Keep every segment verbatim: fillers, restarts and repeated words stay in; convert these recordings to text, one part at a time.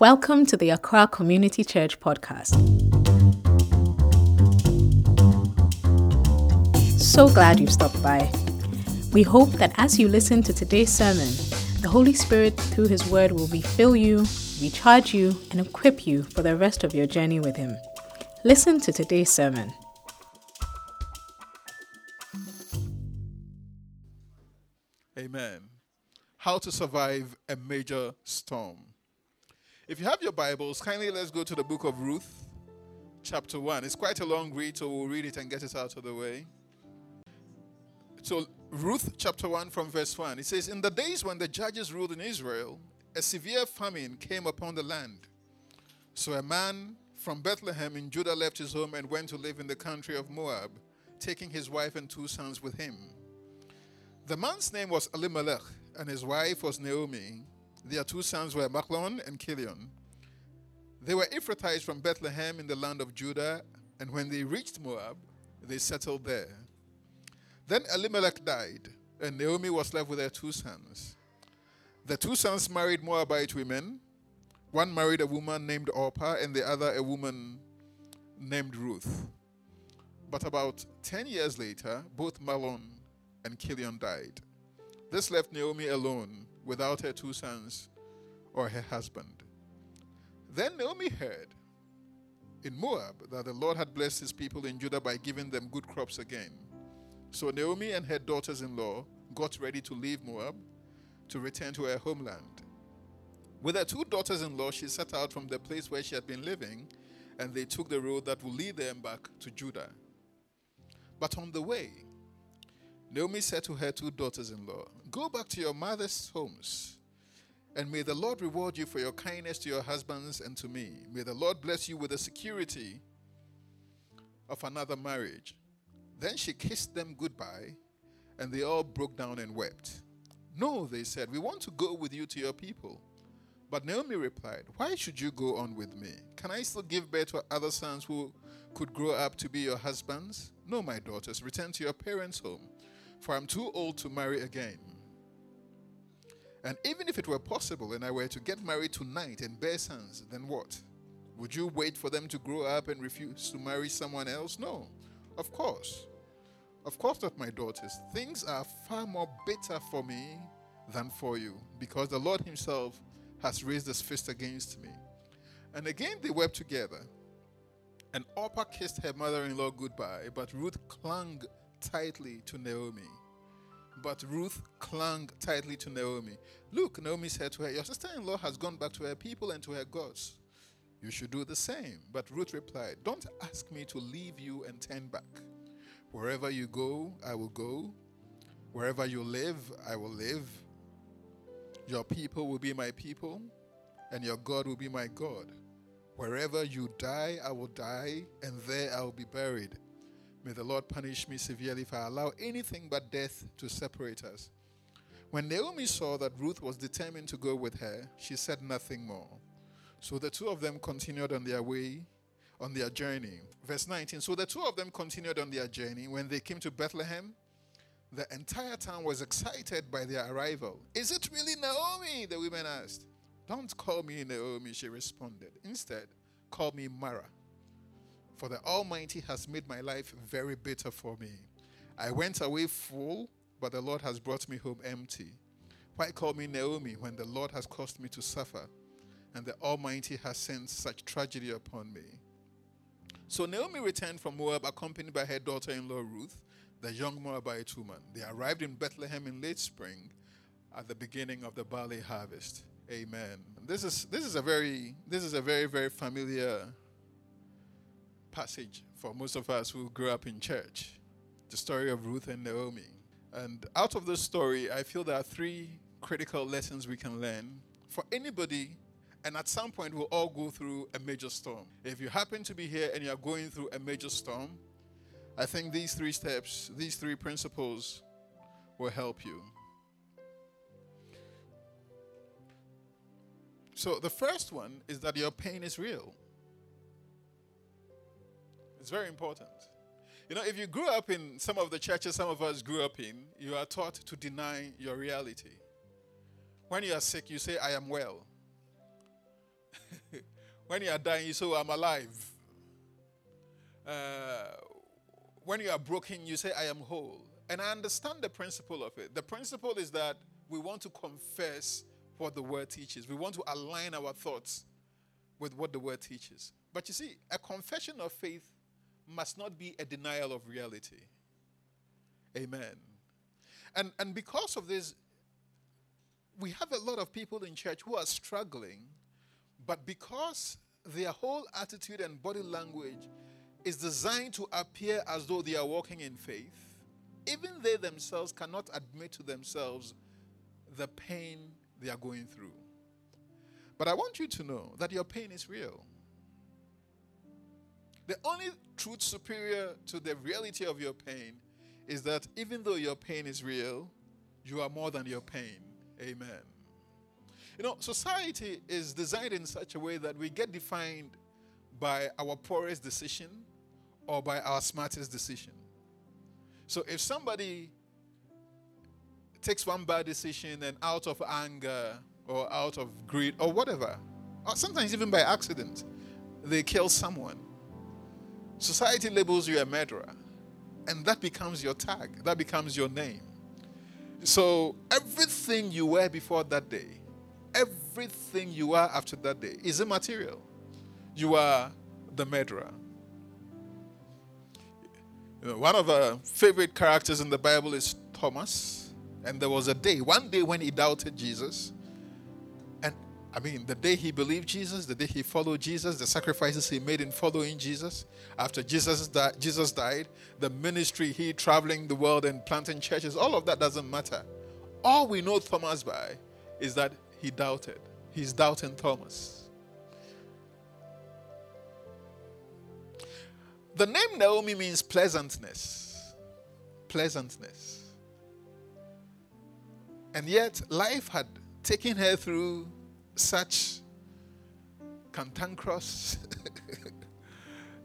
Welcome to the Accra Community Church podcast. So glad you've stopped by. We hope that as you listen to today's sermon, the Holy Spirit through His Word will refill you, recharge you, and equip you for the rest of your journey with Him. Listen to today's sermon. Amen. How to survive a major storm. If you have your Bibles, kindly let's go to the book of Ruth, chapter one. It's quite a long read, so we'll read it and get it out of the way. So Ruth, chapter one, from verse one. It says, "In the days when the judges ruled in Israel, a severe famine came upon the land. So a man from Bethlehem in Judah left his home and went to live in the country of Moab, taking his wife and two sons with him. The man's name was Elimelech, and his wife was Naomi. Their two sons were Mahlon and Kilion. They were Ephrathites from Bethlehem in the land of Judah, and when they reached Moab, they settled there. Then Elimelech died, and Naomi was left with her two sons. The two sons married Moabite women. One married a woman named Orpah, and the other a woman named Ruth. But about ten years later, both Mahlon and Kilion died. This left Naomi alone, without her two sons or her husband. Then Naomi heard in Moab that the Lord had blessed his people in Judah by giving them good crops again. So Naomi and her daughters-in-law got ready to leave Moab to return to her homeland. With her two daughters-in-law, she set out from the place where she had been living, and they took the road that would lead them back to Judah. But on the way, Naomi said to her two daughters-in-law, 'Go back to your mother's homes, and may the Lord reward you for your kindness to your husbands and to me. May the Lord bless you with the security of another marriage.' Then she kissed them goodbye, and they all broke down and wept. 'No,' they said, 'we want to go with you to your people.' But Naomi replied, 'Why should you go on with me? Can I still give birth to other sons who could grow up to be your husbands? No, my daughters, return to your parents' home, for I'm too old to marry again. And even if it were possible and I were to get married tonight and bear sons, then what? Would you wait for them to grow up and refuse to marry someone else? No, of course. Of course not, my daughters. Things are far more bitter for me than for you, because the Lord himself has raised his fist against me.' And again they wept together. And Orpah kissed her mother-in-law goodbye, but Ruth clung tightly to Naomi. But Ruth clung tightly to Naomi. 'Look,' Naomi said to her, 'your sister-in-law has gone back to her people and to her gods. You should do the same.' But Ruth replied, 'Don't ask me to leave you and turn back. Wherever you go, I will go. Wherever you live, I will live. Your people will be my people, and your God will be my God. Wherever you die, I will die, and there I will be buried. May the Lord punish me severely if I allow anything but death to separate us.' When Naomi saw that Ruth was determined to go with her, she said nothing more. So the two of them continued on their way, on their journey. Verse nineteen, so the two of them continued on their journey. When they came to Bethlehem, the entire town was excited by their arrival. 'Is it really Naomi?' the women asked. 'Don't call me Naomi,' she responded. 'Instead, call me Mara. For the Almighty has made my life very bitter for me. I went away full, but the Lord has brought me home empty. Why call me Naomi when the Lord has caused me to suffer, and the Almighty has sent such tragedy upon me?' So Naomi returned from Moab, accompanied by her daughter-in-law Ruth, the young Moabite woman. They arrived in Bethlehem in late spring, at the beginning of the barley harvest." Amen. This is this is a very this is a very very familiar passage for most of us who grew up in church, the story of Ruth and Naomi. And out of this story, I feel there are three critical lessons we can learn for anybody, and at some point we'll all go through a major storm. If you happen to be here and you are going through a major storm, I think these three steps, these three principles will help you. So the first one is that your pain is real. It's very important. You know, if you grew up in some of the churches some of us grew up in, you are taught to deny your reality. When you are sick, you say, "I am well." When you are dying, you say, oh, I'm alive. Uh, when you are broken, you say, I am whole. And I understand the principle of it. The principle is that we want to confess what the word teaches. We want to align our thoughts with what the word teaches. But you see, a confession of faith must not be a denial of reality. Amen. And, and because of this, we have a lot of people in church who are struggling, but because their whole attitude and body language is designed to appear as though they are walking in faith, even they themselves cannot admit to themselves the pain they are going through. But I want you to know that your pain is real. The only truth superior to the reality of your pain is that even though your pain is real, you are more than your pain. Amen. You know, society is designed in such a way that we get defined by our poorest decision or by our smartest decision. So if somebody takes one bad decision and out of anger or out of greed or whatever, or sometimes even by accident, they kill someone, society labels you a murderer. And that becomes your tag. That becomes your name. So everything you were before that day, everything you are after that day is immaterial. You are the murderer. You know, one of our favorite characters in the Bible is Thomas. And there was a day, one day when he doubted Jesus. And I mean, the day he believed Jesus, the day he followed Jesus, the sacrifices he made in following Jesus. After Jesus, di- Jesus died, the ministry, he traveling the world and planting churches, all of that doesn't matter. All we know Thomas by is that he doubted. He's doubting Thomas. The name Naomi means pleasantness. Pleasantness. And yet, life had taken her through such cantankerous,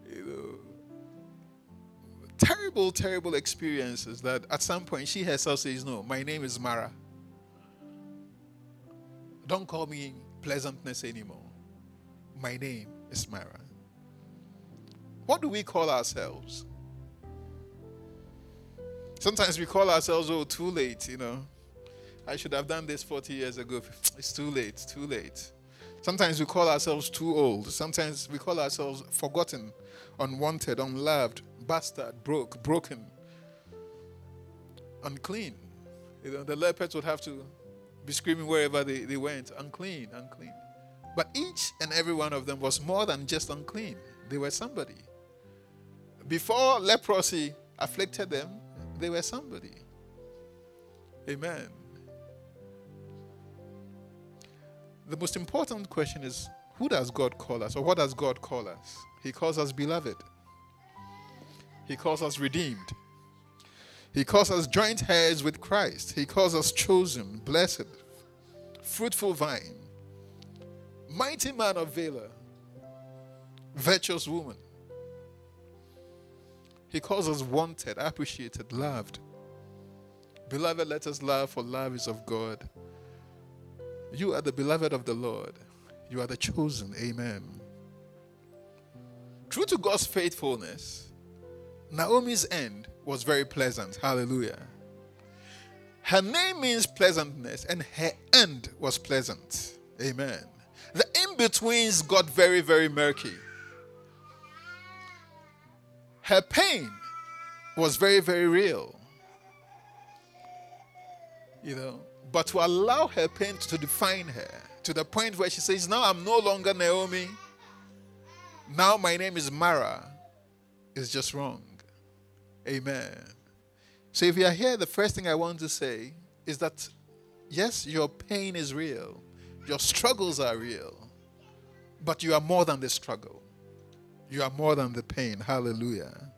you know, terrible, terrible experiences that at some point she herself says, no, my name is Mara. Don't call me pleasantness anymore. My name is Mara. What do we call ourselves? Sometimes we call ourselves, oh, too late, you know. I should have done this forty years ago. It's too late, too late. Sometimes we call ourselves too old. Sometimes we call ourselves forgotten, unwanted, unloved, bastard, broke, broken, unclean. You know, the leopards would have to be screaming wherever they, they went, unclean, unclean. But each and every one of them was more than just unclean. They were somebody. Before leprosy afflicted them, they were somebody. Amen. The most important question is, who does God call us, or what does God call us? He calls us beloved. He calls us redeemed. He calls us joint heirs with Christ. He calls us chosen, blessed, fruitful vine, mighty man of valor, virtuous woman. He calls us wanted, appreciated, loved. Beloved, let us love, for love is of God. You are the beloved of the Lord. You are the chosen. Amen. True to God's faithfulness, Naomi's end was very pleasant. Hallelujah. Her name means pleasantness, and her end was pleasant. Amen. The in-betweens got very, very murky. Her pain was very, very real. You know, but to allow her pain to define her to the point where she says, now I'm no longer Naomi, now my name is Mara, is just wrong. Amen. So if you are here, the first thing I want to say is that, yes, your pain is real. Your struggles are real. But you are more than the struggle. You are more than the pain. Hallelujah.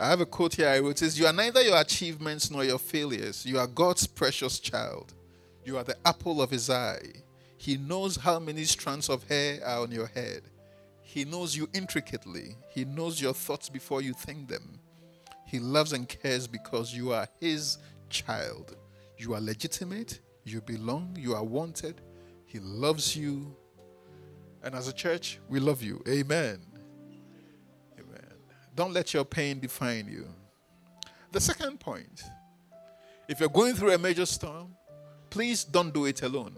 I have a quote here I wrote. It says, you are neither your achievements nor your failures. You are God's precious child. You are the apple of his eye. He knows how many strands of hair are on your head. He knows you intricately. He knows your thoughts before you think them. He loves and cares because you are his child. You are legitimate. You belong. You are wanted. He loves you. And as a church, we love you. Amen. Amen. Don't let your pain define you. The second point, if you're going through a major storm, please don't do it alone.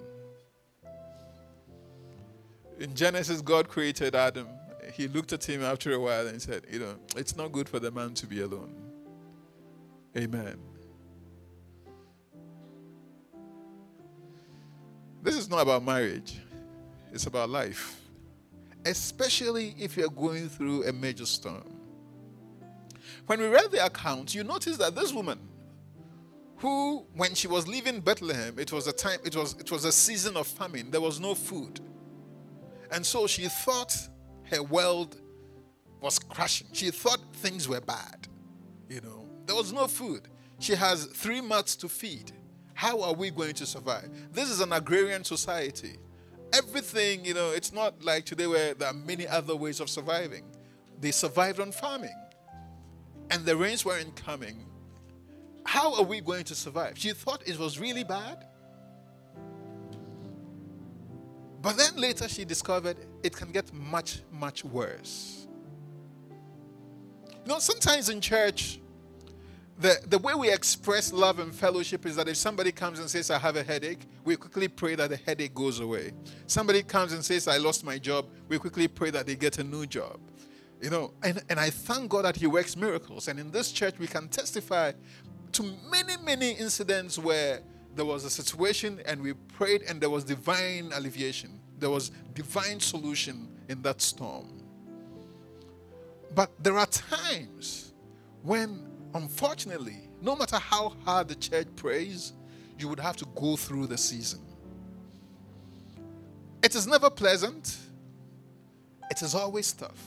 In Genesis, God created Adam. He looked at him after a while and said, you know, it's not good for the man to be alone. Amen. This is not about marriage. It's about life. Especially if you're going through a major storm. When we read the account, you notice that this woman, who, when she was leaving Bethlehem, it was a time, it was it was a season of famine. There was no food. And so she thought her world was crashing. She thought things were bad. You know, there was no food. She has three months to feed. How are we going to survive? This is an agrarian society. Everything, you know, it's not like today where there are many other ways of surviving. They survived on farming. And the rains weren't coming. How are we going to survive? She thought it was really bad. But then later she discovered it can get much, much worse. You know, sometimes in church, the, the way we express love and fellowship is that if somebody comes and says, I have a headache, we quickly pray that the headache goes away. Somebody comes and says, I lost my job, we quickly pray that they get a new job. You know, and, and I thank God that He works miracles. And in this church, we can testify to many, many incidents where there was a situation and we prayed and there was divine alleviation. There was divine solution in that storm. But there are times when, unfortunately, no matter how hard the church prays, you would have to go through the season. It is never pleasant. It is always tough.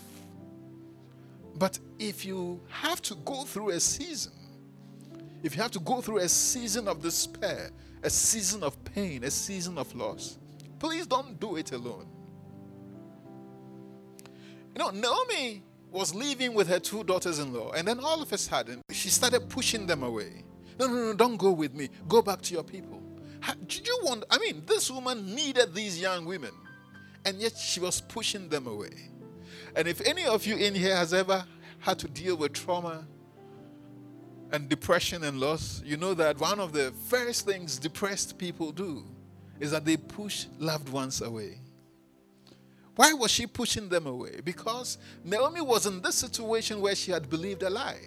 But if you have to go through a season, if you have to go through a season of despair, a season of pain, a season of loss, please don't do it alone. You know, Naomi was living with her two daughters-in-law, and then all of a sudden, she started pushing them away. No, no, no, don't go with me. Go back to your people. How, did you want, I mean, this woman needed these young women, and yet she was pushing them away. And if any of you in here has ever had to deal with trauma, and depression and loss, you know that one of the first things depressed people do is that they push loved ones away. Why was she pushing them away? Because Naomi was in this situation where she had believed a lie.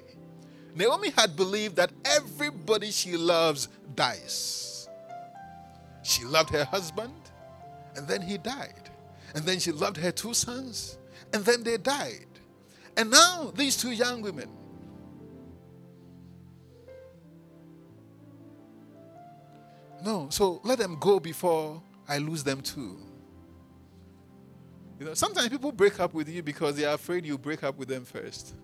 Naomi had believed that everybody she loves dies. She loved her husband, and then he died. And then she loved her two sons, and then they died. And now these two young women, no, so let them go before I lose them too. You know, sometimes people break up with you because they are afraid you break up with them first.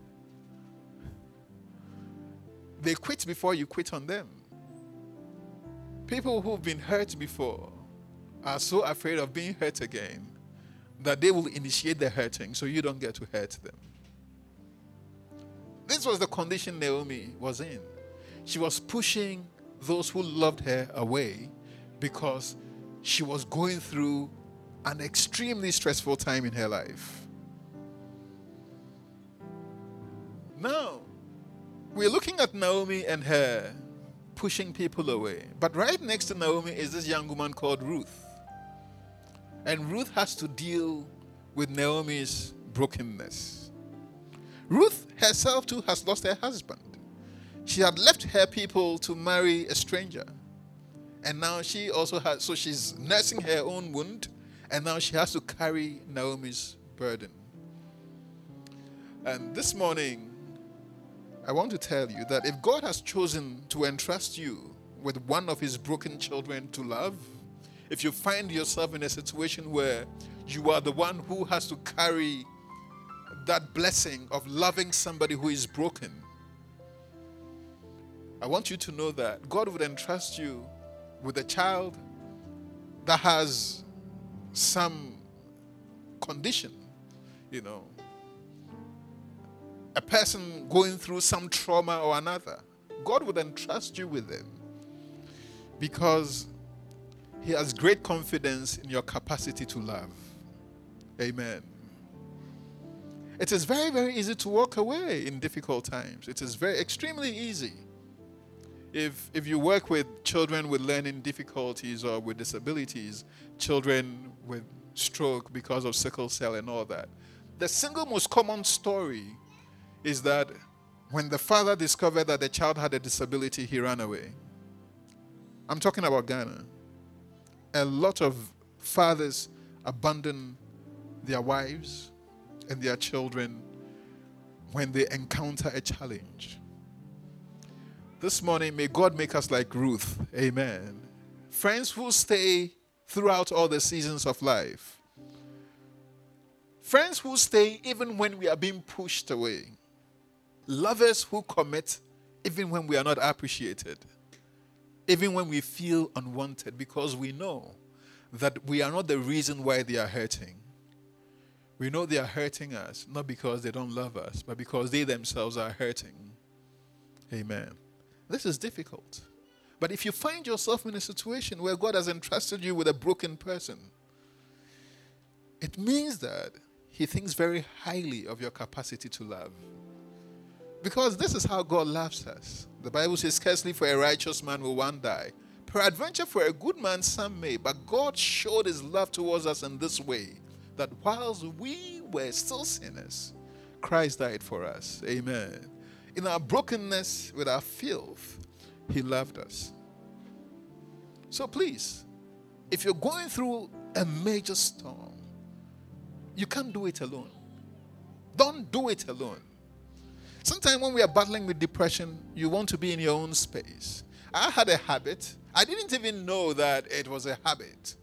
They quit before you quit on them. People who've been hurt before are so afraid of being hurt again that they will initiate the hurting so you don't get to hurt them. This was the condition Naomi was in. She was pushing those who loved her away because she was going through an extremely stressful time in her life. Now, we're looking at Naomi and her pushing people away. But right next to Naomi is this young woman called Ruth. And Ruth has to deal with Naomi's brokenness. Ruth herself too has lost her husband. She had left her people to marry a stranger. And now she also has, so she's nursing her own wound. And now she has to carry Naomi's burden. And this morning, I want to tell you that if God has chosen to entrust you with one of His broken children to love, if you find yourself in a situation where you are the one who has to carry that blessing of loving somebody who is broken, I want you to know that God would entrust you with a child that has some condition, you know, a person going through some trauma or another. God would entrust you with them because He has great confidence in your capacity to love. Amen. It is very, very easy to walk away in difficult times. It is very, extremely easy. If if you work with children with learning difficulties or with disabilities, children with stroke because of sickle cell and all that, the single most common story is that when the father discovered that the child had a disability, he ran away. I'm talking about Ghana. A lot of fathers abandon their wives and their children when they encounter a challenge. This morning, may God make us like Ruth. Amen. Friends who stay throughout all the seasons of life. Friends who stay even when we are being pushed away. Lovers who commit even when we are not appreciated. Even when we feel unwanted, because we know that we are not the reason why they are hurting. We know they are hurting us, not because they don't love us, but because they themselves are hurting. Amen. This is difficult. But if you find yourself in a situation where God has entrusted you with a broken person, it means that He thinks very highly of your capacity to love. Because this is how God loves us. The Bible says, scarcely for a righteous man will one die. Peradventure for a good man some may. But God showed His love towards us in this way, that whilst we were still sinners, Christ died for us. Amen. In our brokenness, with our filth, He loved us. So please, if you're going through a major storm, you can't do it alone. Don't do it alone. Sometimes when we are battling with depression, you want to be in your own space. I had a habit. I didn't even know that it was a habit.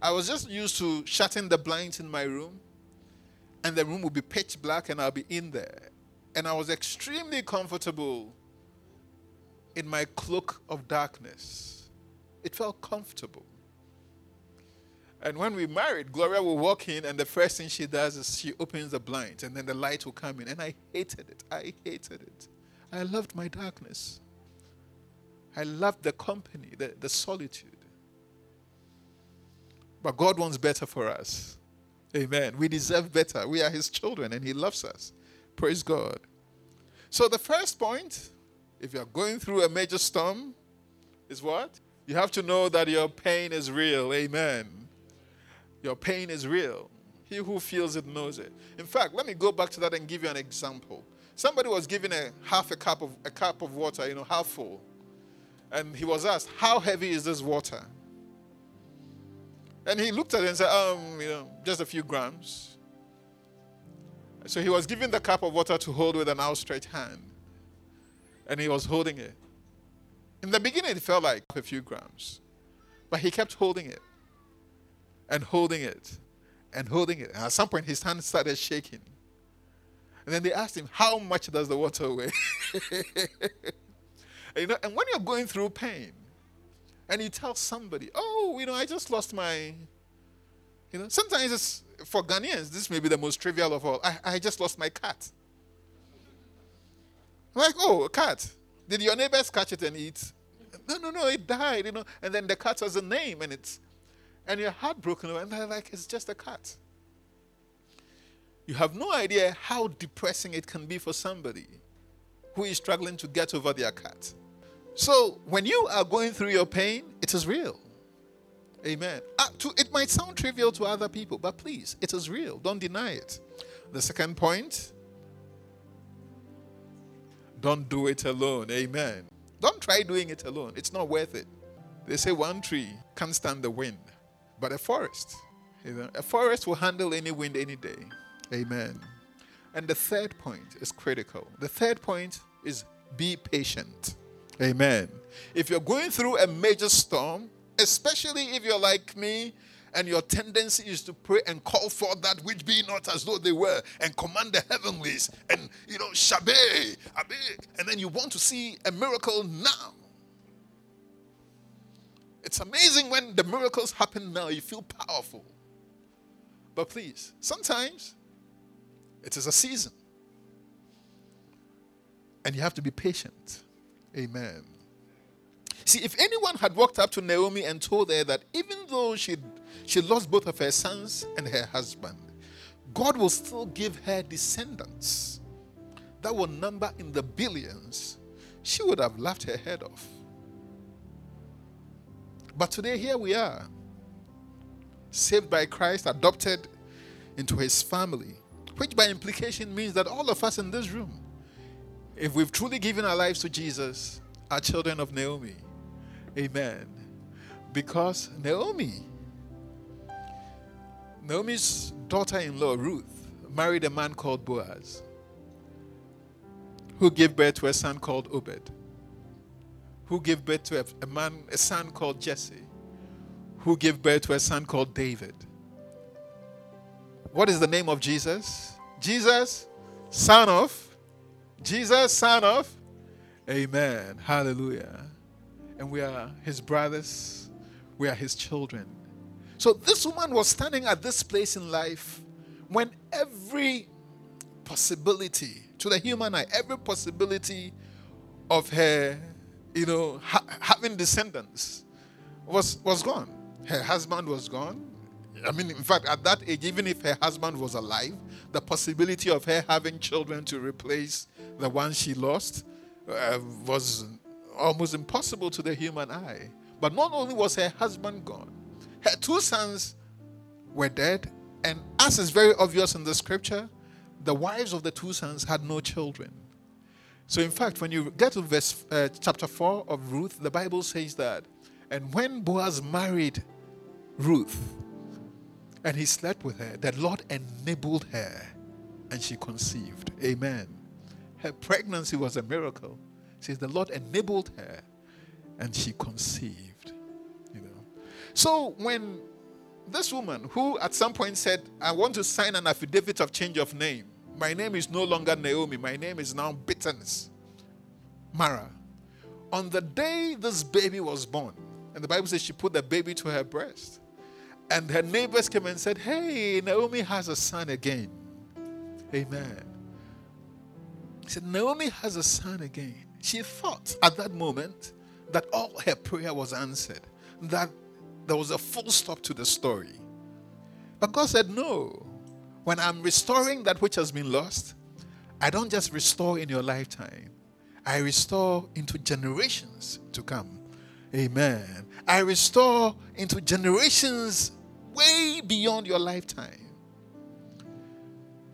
I was just used to shutting the blinds in my room, and the room would be pitch black, and I'll be in there. And I was extremely comfortable in my cloak of darkness. It felt comfortable. And when we married, Gloria will walk in, and the first thing she does is she opens the blinds, and then the light will come in. And I hated it. I hated it. I loved my darkness. I loved the company, the, the solitude. But God wants better for us. Amen. We deserve better. We are His children and He loves us. Praise God. So the first point, if you're going through a major storm, is what? You have to know that your pain is real. Amen. Your pain is real. He who feels it knows it. In fact, let me go back to that and give you an example. Somebody was given a half a cup of, a cup of water, you know, half full. And he was asked, how heavy is this water? And he looked at it and said, um, you know, just a few grams. So he was given the cup of water to hold with an outstretched hand. And he was holding it. In the beginning, it felt like a few grams. But he kept holding it. And holding it. And holding it. And at some point, his hand started shaking. And then they asked him, how much does the water weigh? And, you know, and when you're going through pain, and you tell somebody, oh, you know, I just lost my, you know, sometimes it's, for Ghanaians, this may be the most trivial of all. I, I just lost my cat. Like, oh, a cat. Did your neighbors catch it and eat? No, no, no, it died, you know. And then the cat has a name and it's, and you're heartbroken. And they're like, it's just a cat. You have no idea how depressing it can be for somebody who is struggling to get over their cat. So, when you are going through your pain, it is real. Amen. Uh, to, it might sound trivial to other people, but please, it is real. Don't deny it. The second point, don't do it alone. Amen. Don't try doing it alone. It's not worth it. They say one tree can't stand the wind, but a forest. You know, a forest will handle any wind any day. Amen. And the third point is critical. The third point is be patient. Amen. If you're going through a major storm, especially if you're like me and your tendency is to pray and call for that which be not as though they were and command the heavenlies and, you know, shabay, and then you want to see a miracle now. It's amazing when the miracles happen now. You feel powerful. But please, sometimes it is a season and you have to be patient. Amen. See, if anyone had walked up to Naomi and told her that even though she she lost both of her sons and her husband, God will still give her descendants that will number in the billions, she would have laughed her head off. But today, here we are, saved by Christ, adopted into his family, which by implication means that all of us in this room, if we've truly given our lives to Jesus, are children of Naomi. Amen. Because Naomi, Naomi's daughter-in-law, Ruth, married a man called Boaz, who gave birth to a son called Obed, who gave birth to a man, a son called Jesse, who gave birth to a son called David. What is the name of Jesus? Jesus, son of, Jesus, son of, amen, hallelujah. And we are his brothers, we are his children. So this woman was standing at this place in life when every possibility, to the human eye, every possibility of her, you know, ha- having descendants was, was gone. Her husband was gone. I mean, in fact, at that age, even if her husband was alive, the possibility of her having children to replace the one she lost uh, was almost impossible to the human eye. But not only was her husband gone, her two sons were dead. And as is very obvious in the scripture, the wives of the two sons had no children. So in fact, when you get to verse uh, chapter four of Ruth, the Bible says that, and when Boaz married Ruth, and he slept with her, the Lord enabled her, and she conceived. Amen. Her pregnancy was a miracle. It says the Lord enabled her, and she conceived. You know. So when this woman, who at some point said, "I want to sign an affidavit of change of name. My name is no longer Naomi. My name is now Bitterness, Mara." On the day this baby was born, and the Bible says she put the baby to her breast. And her neighbors came and said, "Hey, Naomi has a son again." Amen. He said, Naomi has a son again. She thought at that moment that all her prayer was answered, that there was a full stop to the story. But God said, no. When I'm restoring that which has been lost, I don't just restore in your lifetime. I restore into generations to come. Amen. I restore into generations way beyond your lifetime.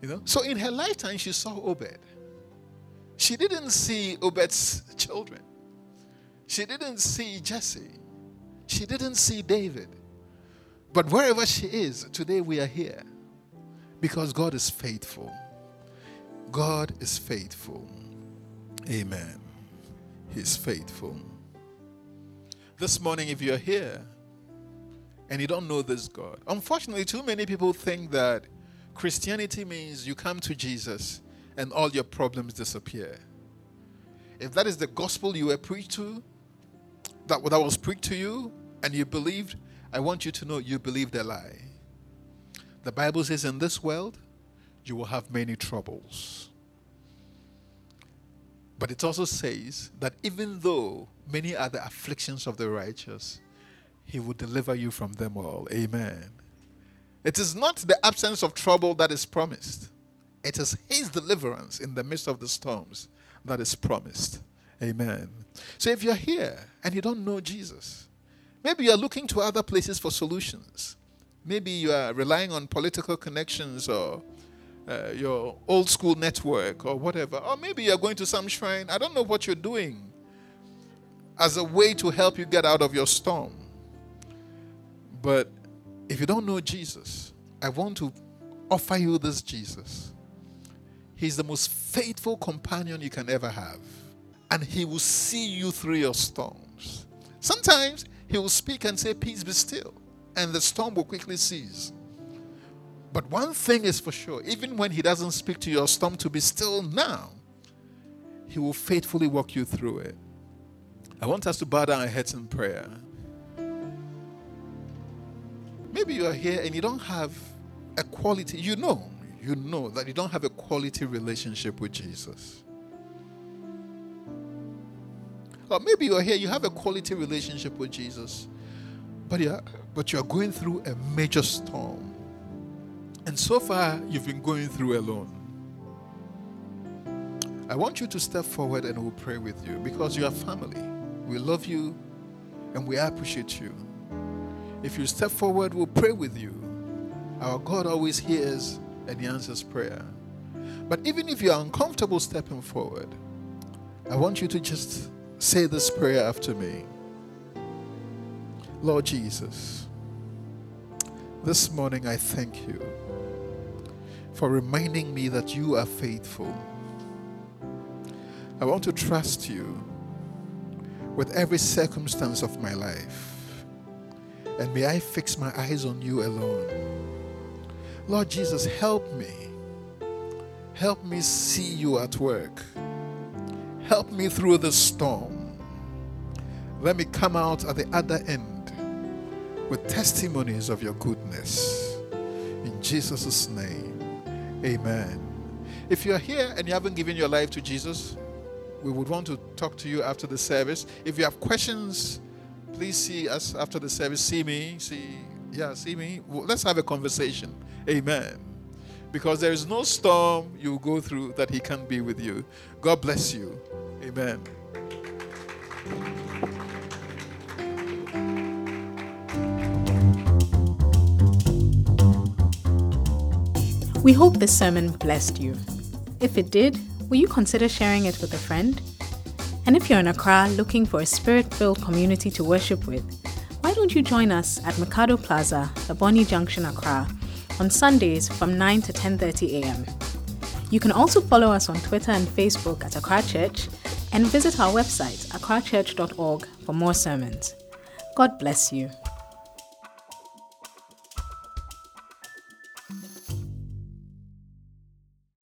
You know? So in her lifetime, she saw Obed. She didn't see Obed's children. She didn't see Jesse. She didn't see David. But wherever she is, today we are here. Because God is faithful. God is faithful. Amen. He's faithful. This morning, if you're here and you don't know this God, unfortunately, too many people think that Christianity means you come to Jesus and all your problems disappear. If that is the gospel you were preached to, that, that was preached to you, and you believed, I want you to know you believed a lie. The Bible says in this world, you will have many troubles. But it also says that even though many are the afflictions of the righteous, he will deliver you from them all. Amen. It is not the absence of trouble that is promised. It is his deliverance in the midst of the storms that is promised. Amen. So if you're here and you don't know Jesus, maybe you're looking to other places for solutions. Maybe you are relying on political connections or Uh, your old school network or whatever. Or maybe you're going to some shrine. I don't know what you're doing as a way to help you get out of your storm. But if you don't know Jesus, I want to offer you this Jesus. He's the most faithful companion you can ever have. And he will see you through your storms. Sometimes he will speak and say, "Peace be still," and the storm will quickly cease. But one thing is for sure, even when he doesn't speak to your storm to be still now, he will faithfully walk you through it. I want us to bow down our heads in prayer. Maybe you are here and you don't have a quality, you know, you know that you don't have a quality relationship with Jesus. Or maybe you're here, you have a quality relationship with Jesus, but yeah, but you're going through a major storm. And so far, you've been going through alone. I want you to step forward and we'll pray with you, because you are family. We love you and we appreciate you. If you step forward, we'll pray with you. Our God always hears and He answers prayer. But even if you are uncomfortable stepping forward, I want you to just say this prayer after me. Lord Jesus, this morning I thank you for reminding me that you are faithful. I want to trust you with every circumstance of my life. And may I fix my eyes on you alone. Lord Jesus, help me. Help me see you at work. Help me through the storm. Let me come out at the other end with testimonies of your goodness. In Jesus' name, amen. If you're here and you haven't given your life to Jesus, we would want to talk to you after the service. If you have questions, please see us after the service. See me. See, yeah, see me. Let's have a conversation. Amen. Because there is no storm you go through that He can't be with you. God bless you. Amen. We hope this sermon blessed you. If it did, will you consider sharing it with a friend? And if you're in Accra looking for a spirit-filled community to worship with, why don't you join us at Mikado Plaza, the Bonnie Junction, Accra, on Sundays from nine to ten thirty a.m. You can also follow us on Twitter and Facebook at Accra Church and visit our website, accra church dot org, for more sermons. God bless you.